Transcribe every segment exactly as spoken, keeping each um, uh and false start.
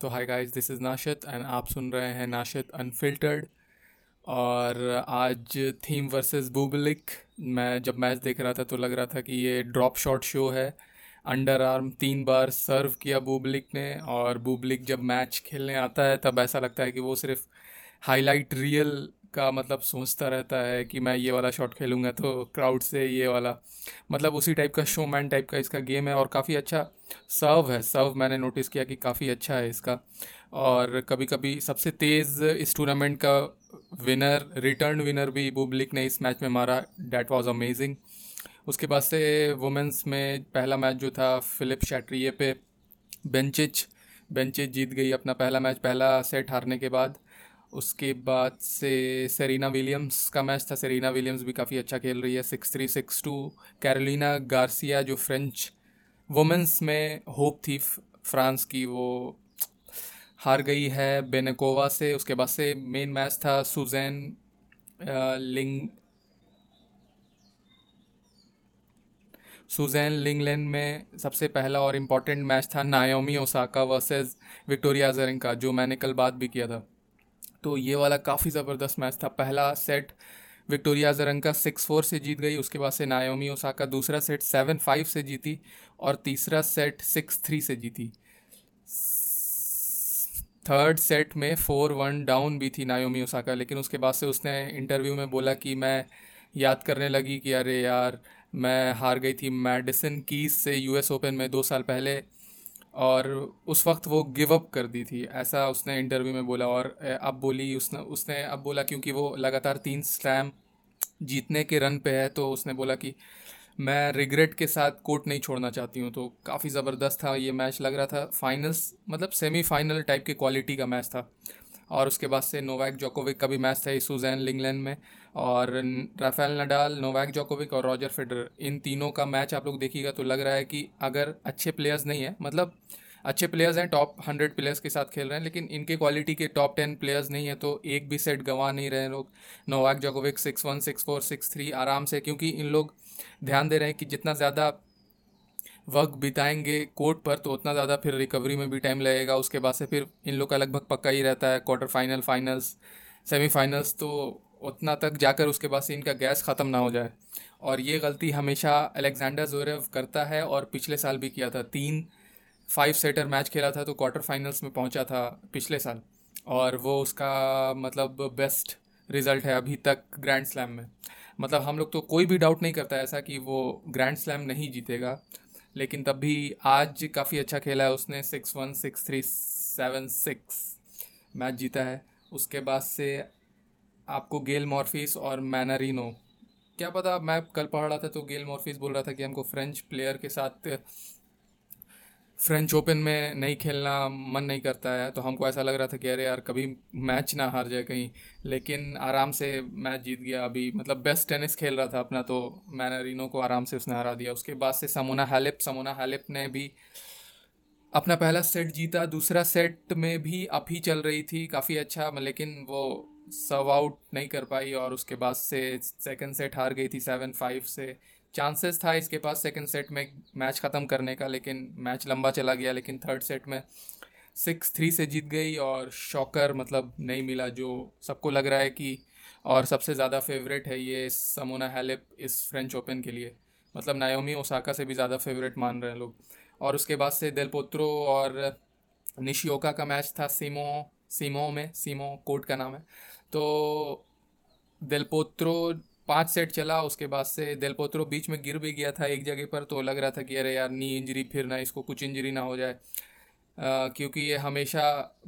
तो hi guys, this is Nashid and आप सुन रहे हैं नाशिद अनफिल्टर्ड। और आज थीम वर्सेस बुबलिक। मैं जब मैच देख रहा था तो लग रहा था कि ये ड्रॉप शॉट शो है। अंडर आर्म तीन बार सर्व किया बुबलिक ने, और बुबलिक जब मैच खेलने आता है तब ऐसा लगता है कि वो सिर्फ हाईलाइट रील का मतलब सोचता रहता है कि मैं ये वाला शॉट खेलूँगा तो क्राउड से ये वाला, मतलब उसी टाइप का शोमैन टाइप का इसका गेम है। और काफ़ी अच्छा सर्व है, सर्व मैंने नोटिस किया कि काफ़ी अच्छा है इसका। और कभी कभी सबसे तेज़ इस टूर्नामेंट का विनर, रिटर्न विनर भी बुबलिक ने इस मैच में मारा। That was amazing. उसके बाद से वुमेंस में पहला मैच जो था फिलिप शैट्रिये पे, बेंचिच बेंचिच जीत गई अपना पहला मैच, पहला सेट हारने के बाद। उसके बाद से सेरेना विलियम्स का मैच था। सेरेना विलियम्स भी काफ़ी अच्छा खेल रही है, six three six two. Carolina Garcia जो फ्रेंच वुमेंस में होप थी फ्रांस की, वो हार गई है बेनेकोवा से। उसके बाद से मेन मैच था सुजैन लिंग सुजैन लिंगलैंड में सबसे पहला और इम्पॉर्टेंट मैच था Naomi Osaka versus Victoria Azarenka, जो मैंने कल बात भी किया था। तो ये वाला काफ़ी ज़बरदस्त मैच था। पहला set Victoria Azarenka six four से जीत गई। उसके बाद से नाओमी ओसाका दूसरा सेट सेवन फाइव से जीती और तीसरा सेट सिक्स थ्री से जीती। थर्ड सेट में फोर वन डाउन भी थी नाओमी ओसाका, लेकिन उसके बाद से उसने इंटरव्यू में बोला कि मैं याद करने लगी कि अरे यार, मैं हार गई थी मैडिसन कीज से यूएस ओपन में दो साल पहले, और उस वक्त वो गिव अप कर दी थी, ऐसा उसने इंटरव्यू में बोला। और अब बोली उसने उसने अब बोला, क्योंकि वो लगातार तीन स्लैम जीतने के रन पे है, तो उसने बोला कि मैं रिग्रेट के साथ कोर्ट नहीं छोड़ना चाहती हूँ। तो काफ़ी ज़बरदस्त था ये मैच, लग रहा था फाइनल्स, मतलब सेमीफाइनल टाइप की क्वालिटी का मैच था। और उसके बाद से नोवैक जोकोविक का भी मैच था सुजैन लिंगलैंड में, और राफेल नडाल, नोवैक जोकोविक और रॉजर फेडरर, इन तीनों का मैच आप लोग देखिएगा तो लग रहा है कि अगर अच्छे प्लेयर्स नहीं है, मतलब अच्छे प्लेयर्स हैं, टॉप हंड्रेड प्लेयर्स के साथ खेल रहे हैं, लेकिन इनके क्वालिटी के टॉप टेन प्लेयर्स नहीं है, तो एक भी सेट गंवा नहीं रहे लोग। Novak Djokovic six one six four six three आराम से, क्योंकि इन लोग ध्यान दे रहे हैं कि जितना ज़्यादा वक्त बिताएंगे कोर्ट पर तो उतना ज़्यादा फिर रिकवरी में भी टाइम लगेगा। उसके बाद से फिर इन लोग का लगभग पक्का ही रहता है क्वार्टर फाइनल, फाइनल्स, सेमीफाइनल्स, तो उतना तक जाकर उसके बाद से इनका गैस ख़त्म ना हो जाए। और ये गलती हमेशा अलेक्जेंडर ज़ोरेव करता है और पिछले साल भी किया था। तीन फाइव सेटर मैच खेला था तो क्वार्टर फाइनल्स में पहुंचा था पिछले साल, और वो उसका मतलब बेस्ट रिज़ल्ट है अभी तक ग्रैंड स्लैम में। मतलब हम लोग तो कोई भी डाउट नहीं करता ऐसा कि वो ग्रैंड स्लैम नहीं जीतेगा, लेकिन तब भी आज काफ़ी अच्छा खेला है उसने, six one six three seven six match जीता है। उसके बाद से आपको गेल मॉर्फिस और मैनरिनो, क्या पता, मैं कल पढ़ रहा था तो गेल मॉर्फिस बोल रहा था कि हमको फ्रेंच प्लेयर के साथ फ्रेंच ओपन में नहीं खेलना मन नहीं करता है, तो हमको ऐसा लग रहा था कि अरे यार कभी मैच ना हार जाए कहीं, लेकिन आराम से मैच जीत गया। अभी मतलब बेस्ट टेनिस खेल रहा था अपना, तो मैनरिनो को आराम से उसने हरा दिया। उसके बाद से समोना हालेप समोना हालेप ने भी अपना पहला सेट जीता, दूसरा सेट में भी अप ही चल रही थी काफ़ी अच्छा, लेकिन वो सर्व आउट नहीं कर पाई और उसके बाद से सेकंड सेट हार गई थी सेवन फाइव से। चांसेस था इसके पास सेकंड सेट में मैच ख़त्म करने का, लेकिन मैच लंबा चला गया, लेकिन थर्ड सेट में सिक्स थ्री से जीत गई और शॉकर मतलब नहीं मिला जो सबको लग रहा है कि और सबसे ज़्यादा फेवरेट है ये समोना हालेप इस फ्रेंच ओपन के लिए, मतलब नाओमी ओसाका से भी ज़्यादा फेवरेट मान रहे हैं लोग। और उसके बाद से डेल पोत्रो और निशियोका का मैच था सीमो सीमो में सीमो कोर्ट का नाम है। तो डेल पोत्रो पाँच सेट चला, उसके बाद से डेल पोत्रो बीच में गिर भी गया था एक जगह पर, तो लग रहा था कि अरे यार नी इंजरी, फिर ना इसको कुछ इंजरी ना हो जाए, आ, क्योंकि ये हमेशा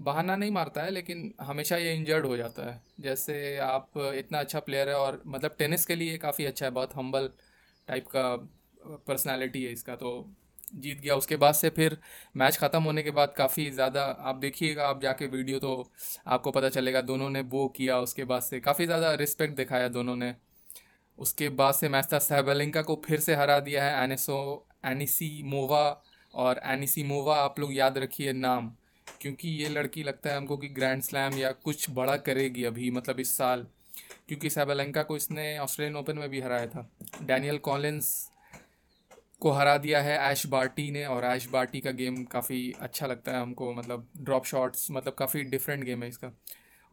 बहाना नहीं मारता है, लेकिन हमेशा ये इंजर्ड हो जाता है। जैसे आप इतना अच्छा प्लेयर है और मतलब टेनिस के लिए काफ़ी अच्छा है, बहुत हम्बल टाइप का पर्सनैलिटी है इसका, तो जीत गया। उसके बाद से फिर मैच ख़त्म होने के बाद काफ़ी ज़्यादा, आप देखिएगा आप जाके वीडियो तो आपको पता चलेगा, दोनों ने वो किया, उसके बाद से काफ़ी ज़्यादा रिस्पेक्ट दिखाया दोनों ने। उसके बाद से मैच था सैबेलेंका को फिर से हरा दिया है एनिसो एनिसिमोवा, और एनिसिमोवा आप लोग याद रखिए नाम, क्योंकि ये लड़की लगता है हमको कि ग्रैंड स्लैम या कुछ बड़ा करेगी अभी, मतलब इस साल, क्योंकि सैबेलेंका को इसने ऑस्ट्रेलियन ओपन में भी हराया था। डैनियल कॉलिन्स को हरा दिया है ऐश बार्टी ने, और ऐश बार्टी का गेम काफ़ी अच्छा लगता है हमको, मतलब ड्रॉप शॉट्स, मतलब काफ़ी डिफरेंट गेम है इसका।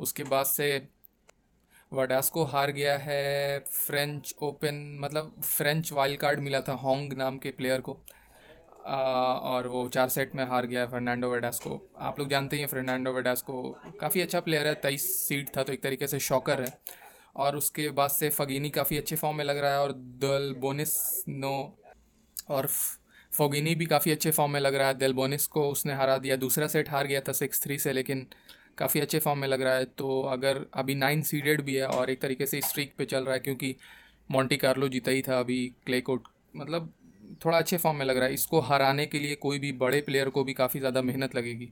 उसके बाद से वर्डास्को हार गया है फ्रेंच ओपन, मतलब फ्रेंच वाइल्ड कार्ड मिला था होंग नाम के प्लेयर को, आ, और वो चार सेट में हार गया है फर्नांडो वर्डास्को। आप लोग जानते ही हैं फर्नांडो वर्डास्को काफ़ी अच्छा प्लेयर है, तेईस सीट था तो एक तरीके से शॉकर है। और उसके बाद से फगिनी काफ़ी अच्छे फॉर्म में लग रहा है, और दल बोनिस नो और फोगिनी भी काफ़ी अच्छे फॉर्म में लग रहा है। डेल बोनिस को उसने हरा दिया, दूसरा सेट हार गया था सिक्स थ्री से, लेकिन काफ़ी अच्छे फॉर्म में लग रहा है। तो अगर अभी नाइन सीडेड भी है और एक तरीके से स्ट्रीक पे चल रहा है, क्योंकि मॉन्टी कार्लो जीता ही था अभी क्ले कोर्ट, मतलब थोड़ा अच्छे फॉर्म में लग रहा है। इसको हराने के लिए कोई भी बड़े प्लेयर को भी काफ़ी ज़्यादा मेहनत लगेगी।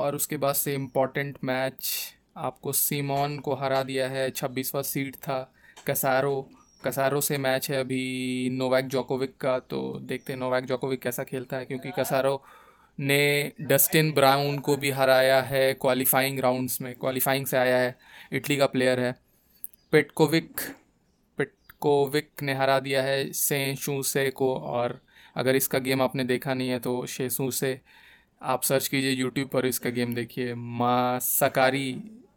और उसके बाद से इम्पॉर्टेंट मैच आपको सिमोन को हरा दिया है, छब्बीसवां सीड था कसारो, कसारो से मैच है अभी नोवैक जोकोविक का, तो देखते हैं नोवैक जोकोविक कैसा खेलता है, क्योंकि कसारो ने डस्टिन ब्राउन को भी हराया है क्वालिफाइंग राउंड्स में, क्वालिफाइंग से आया है, इटली का प्लेयर है। पेटकोविक पेटकोविक ने हरा दिया है शेसूसे को, और अगर इसका गेम आपने देखा नहीं है तो शेसूसे आप सर्च कीजिए यूट्यूब पर, इसका गेम देखिए। मासाकारी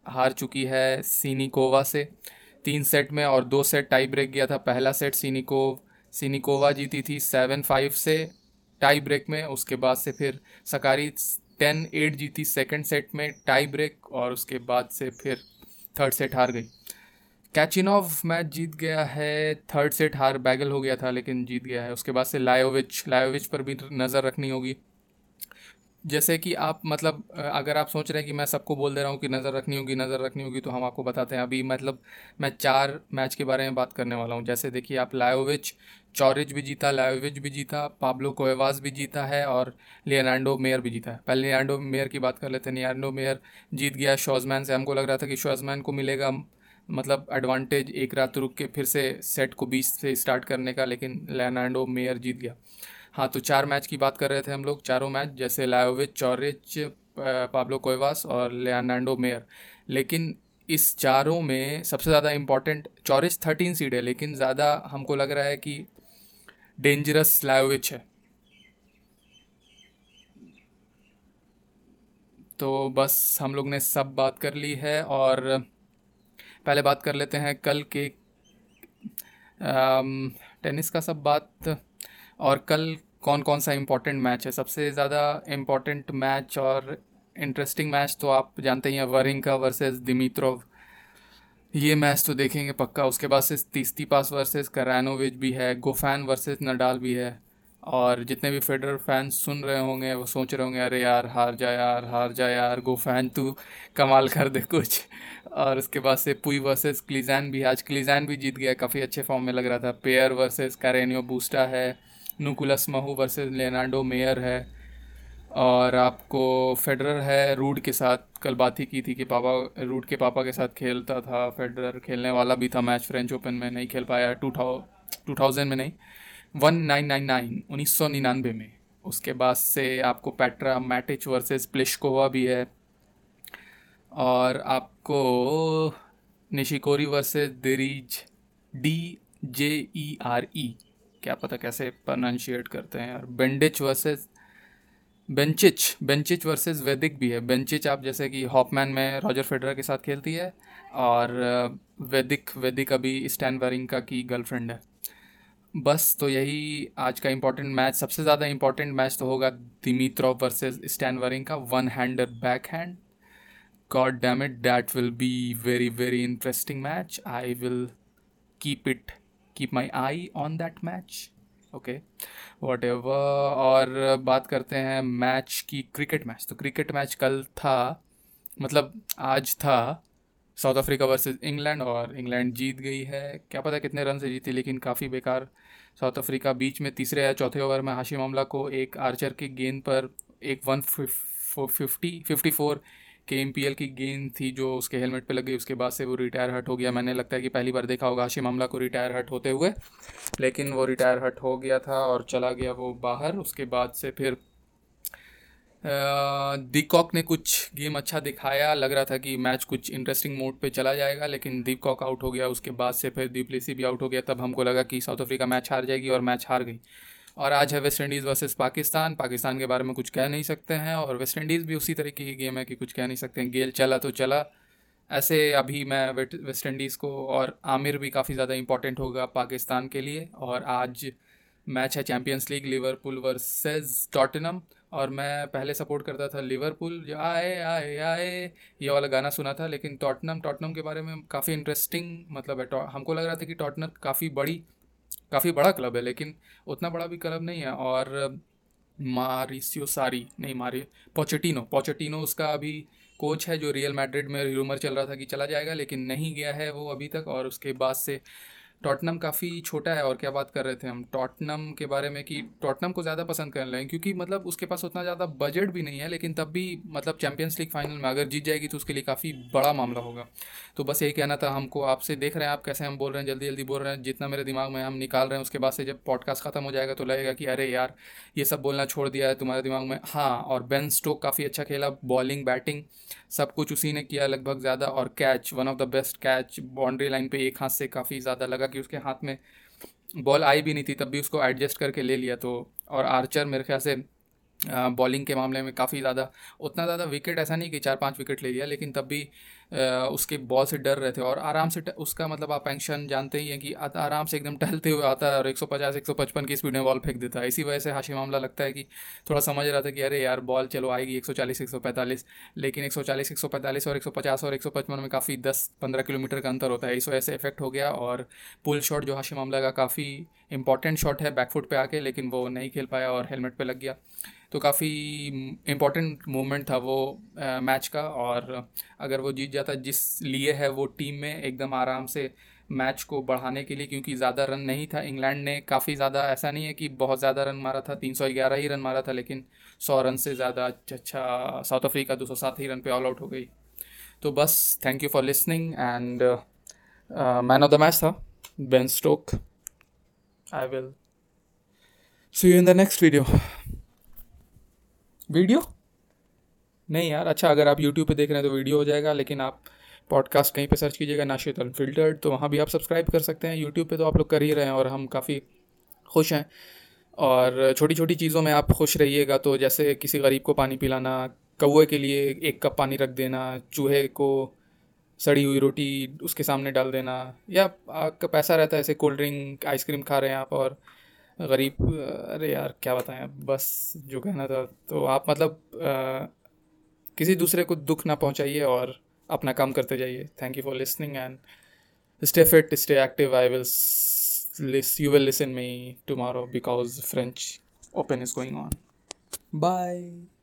हार चुकी है सिनियाकोवा से तीन सेट में, और दो सेट टाई ब्रेक गया था। पहला सेट सिनियाकोव सिनियाकोवा जीती थी सेवन फाइव से टाई ब्रेक में, उसके बाद से फिर सकारी टेन एट जीती सेकंड सेट में टाई ब्रेक, और उसके बाद से फिर थर्ड सेट हार गई। कैचिनोव मैच जीत गया है, थर्ड सेट हार बैगल हो गया था लेकिन जीत गया है। उसके बाद से लायोविच लायोविच पर भी नज़र रखनी होगी, जैसे कि आप मतलब अगर आप सोच रहे हैं कि मैं सबको बोल दे रहा हूँ कि नज़र रखनी होगी नज़र रखनी होगी तो हम आपको बताते हैं। अभी मतलब मैं चार मैच के बारे में बात करने वाला हूँ। जैसे देखिए आप लायोविच चोरिच भी जीता, लायोविच भी जीता, पाब्लो कोएवास भी जीता है, और लियोनार्डो मेयर भी जीता है। पहले लियोनार्डो मेयर की बात कर लेते हैं। लियोनार्डो मेयर जीत गया शॉजमैन से, हमको लग रहा था कि शॉजमैन को मिलेगा मतलब एडवांटेज एक रात रुक के फिर से सेट को बीस से स्टार्ट करने का, लेकिन लियोनार्डो मेयर जीत गया। हाँ, तो चार मैच की बात कर रहे थे हम लोग, चारों मैच जैसे लायोविच चोरिच पाब्लो कोएवास और लियोनार्डो मेयर, लेकिन इस चारों में सबसे ज़्यादा इम्पॉर्टेंट चोरिच थर्टीन सीड है, लेकिन ज़्यादा हमको लग रहा है कि डेंजरस लायोविच है। तो बस हम लोग ने सब बात कर ली है, और पहले बात कर लेते हैं कल के टेनिस का सब बात, और कल कौन कौन सा इम्पॉर्टेंट मैच है। सबसे ज़्यादा इम्पॉर्टेंट मैच और इंटरेस्टिंग मैच तो आप जानते ही हैं, वरिंका वर्सेस दिमित्रोव, ये मैच तो देखेंगे पक्का। उसके बाद से तीस्तीपास वर्सेस करानोविच भी है, गोफिन वर्सेस नडाल भी है, और जितने भी फेडरर फैंस सुन रहे होंगे वो सोच रहे होंगे अरे यार हार जा यार हार जा यार गोफिन तू कमाल कर दे कुछ। और उसके बाद से पुई वर्सेस क्लीजैन भी, आज क्लीजैन भी जीत गया, काफ़ी अच्छे फॉर्म में लग रहा था। पेयर वर्सेस कैरेनियो बूस्टा है, Nicolas Mahut versus Leonardo Mayer है, और आपको फेडरर है रूड के साथ, कल बात ही की थी कि पापा रूड के पापा के साथ खेलता था फेडरर, खेलने वाला भी था मैच फ्रेंच ओपन में, नहीं खेल पाया टू थाउ टू थाउजेंड में नहीं नाइनटीन नाइंटी नाइन उन्नीस सौ निन्यानवे में। उसके बाद से आपको पेट्रा मैटिच वर्सेस प्लिशकोवा भी है, और आपको निशिकोरी वर्सेस दिरीज D J E R E, क्या पता कैसे प्रोनाउंशिएट करते हैं, और Berdych versus Bencic Bencic versus Vekic भी है। बेंचिच आप जैसे कि हॉपमैन में रॉजर फेडरर के साथ खेलती है, और वैदिक वैदिक अभी स्टैन वारिंका की गर्लफ्रेंड है। बस तो यही आज का इम्पॉर्टेंट मैच। सबसे ज़्यादा इम्पॉर्टेंट मैच तो होगा Dimitrov versus Stan Wawrinka, one hander backhand, God damn it, that will be very very interesting match. I will keep it keep my eye on that match, okay whatever. और बात करते हैं match की, cricket match, तो cricket match कल था, मतलब आज था, साउथ अफ्रीका वर्सेस इंग्लैंड, और इंग्लैंड जीत गई है, क्या पता कितने रन से जीती, लेकिन काफ़ी बेकार। साउथ अफ्रीका बीच में तीसरे या चौथे ओवर में हाशिम आमला को एक आर्चर की गेंद पर एक one fifty fifty four K M P L की गेंद थी जो उसके हेलमेट पे लग गई, उसके बाद से वो रिटायर हट हो गया। मैंने लगता है कि पहली बार देखा होगा हाशिम आमला को रिटायर हट होते हुए, लेकिन वो रिटायर हट हो गया था और चला गया वो बाहर। उसके बाद से फिर दीपकॉक ने कुछ गेम अच्छा दिखाया, लग रहा था कि मैच कुछ इंटरेस्टिंग मोड पे चला जाएगा, लेकिन दीपकॉक आउट हो गया, उसके बाद से फिर डुप्लेसी भी आउट हो गया, तब हमको लगा कि साउथ अफ्रीका मैच हार जाएगी और मैच हार गई। और आज है West Indies versus Pakistan, Pakistan के बारे में कुछ कह नहीं सकते हैं और वेस्ट इंडीज़ भी उसी तरीके की गेम है कि कुछ कह नहीं सकते हैं, गेल चला तो चला ऐसे। अभी मैं वेस्ट इंडीज़ को, और आमिर भी काफ़ी ज़्यादा इंपॉर्टेंट होगा पाकिस्तान के लिए। और आज मैच है Champions League, Liverpool versus Tottenham, और मैं पहले सपोर्ट करता था लिवरपूल, जो आए आए आए ये वाला गाना सुना था, लेकिन टॉटनहम टॉटनहम के बारे में काफ़ी इंटरेस्टिंग मतलब है। हमको लग रहा था कि टॉटनहम काफ़ी बड़ी काफ़ी बड़ा क्लब है, लेकिन उतना बड़ा भी क्लब नहीं है। और मारिसियो सारी नहीं मारियो पोचेटिनो पोचेटिनो उसका अभी कोच है, जो रियल मैड्रिड में रूमर चल रहा था कि चला जाएगा, लेकिन नहीं गया है वो अभी तक। और उसके बाद से टॉटनहम काफ़ी छोटा है। और क्या बात कर रहे थे हम टॉटनहम के बारे में कि टॉटनहम को ज़्यादा पसंद करने लगे, क्योंकि मतलब उसके पास उतना ज़्यादा बजट भी नहीं है, लेकिन तब भी मतलब चैम्पियंस लीग फाइनल में अगर जीत जाएगी तो उसके लिए काफ़ी बड़ा मामला होगा। तो बस यही कहना था हमको, आपसे देख रहे हैं आप कैसे हम बोल रहे हैं, जल्दी जल्दी बोल रहे हैं, जितना मेरे दिमाग में हम निकाल रहे हैं। उसके बाद से जब पॉडकास्ट ख़त्म हो जाएगा तो लगेगा कि अरे यार ये सब बोलना छोड़ दिया है तुम्हारे दिमाग में। हाँ, और बेन स्टोक काफ़ी अच्छा खेला, बॉलिंग बैटिंग सब कुछ उसी ने किया लगभग ज़्यादा। और catch, one of the best catch, boundary line पे एक हाथ से काफ़ी ज़्यादा लगा कि उसके हाथ में बॉल आई भी नहीं थी, तब भी उसको एडजस्ट करके ले लिया। तो और आर्चर मेरे ख्याल से बॉलिंग के मामले में काफ़ी ज़्यादा, उतना ज़्यादा विकेट ऐसा नहीं कि चार पांच विकेट ले लिया, लेकिन तब भी उसके बॉल से डर रहे थे। और आराम से उसका मतलब आप एक्शन जानते ही हैं कि आराम से एकदम टहलते हुए आता है और एक सौ पचास एक सौ पचपन की स्पीड में बॉल फेंक देता है। इसी वजह से हाशिम आमला लगता है कि थोड़ा समझ रहा था कि अरे यार बॉल चलो आएगी एक सौ चालीस एक सौ पैंतालीस, लेकिन एक सौ चालीस एक सौ पैंतालीस और एक सौ पचास और एक सौ पचपन में काफ़ी दस पंद्रह किलोमीटर का अंतर होता है, इस वजह से इफेक्ट हो गया। और पुल शॉट जो हाशिम आमला का काफ़ी इंपॉर्टेंट शॉट है बैकफुट पे आके, लेकिन वो नहीं खेल पाया और हेलमेट पे लग गया। तो काफ़ी इंपॉर्टेंट मोमेंट था वो आ, मैच का। और अगर वो जीत जाता, जिस लिए है वो टीम में एकदम आराम से मैच को बढ़ाने के लिए, क्योंकि ज़्यादा रन नहीं था। इंग्लैंड ने काफ़ी ज़्यादा, ऐसा नहीं है कि बहुत ज़्यादा रन मारा था, तीन सौ ग्यारह ही रन मारा था, लेकिन सौ रन से ज़्यादा अच्छा साउथ अफ्रीका दो सौ सात ही रन पे ऑल आउट हो गई। तो बस thank you for listening and man of the match था Ben Stoke. I will see you in the next video. Video नहीं यार, अच्छा अगर आप YouTube पे देख रहे हैं तो वीडियो हो जाएगा, लेकिन आप पॉडकास्ट कहीं पे सर्च कीजिएगा नाशिद अनफिल्टर्ड, तो वहाँ भी आप सब्सक्राइब कर सकते हैं। YouTube पे तो आप लोग कर ही रहे हैं और हम काफ़ी खुश हैं। और छोटी छोटी चीज़ों में आप खुश रहिएगा, तो जैसे किसी गरीब को पानी पिलाना, कौए के लिए एक कप पानी रख देना, चूहे को सड़ी हुई रोटी उसके सामने डाल देना, या आपका पैसा रहता है ऐसे कोल्ड ड्रिंक आइसक्रीम खा रहे हैं आप और गरीब, अरे यार क्या बताएं, बस जो कहना था। तो आप मतलब आ, किसी दूसरे को दुख ना पहुंचाइए और अपना काम करते जाइए। Thank you for listening and stay fit, stay active. I will you will listen me tomorrow because French Open is going on. Bye.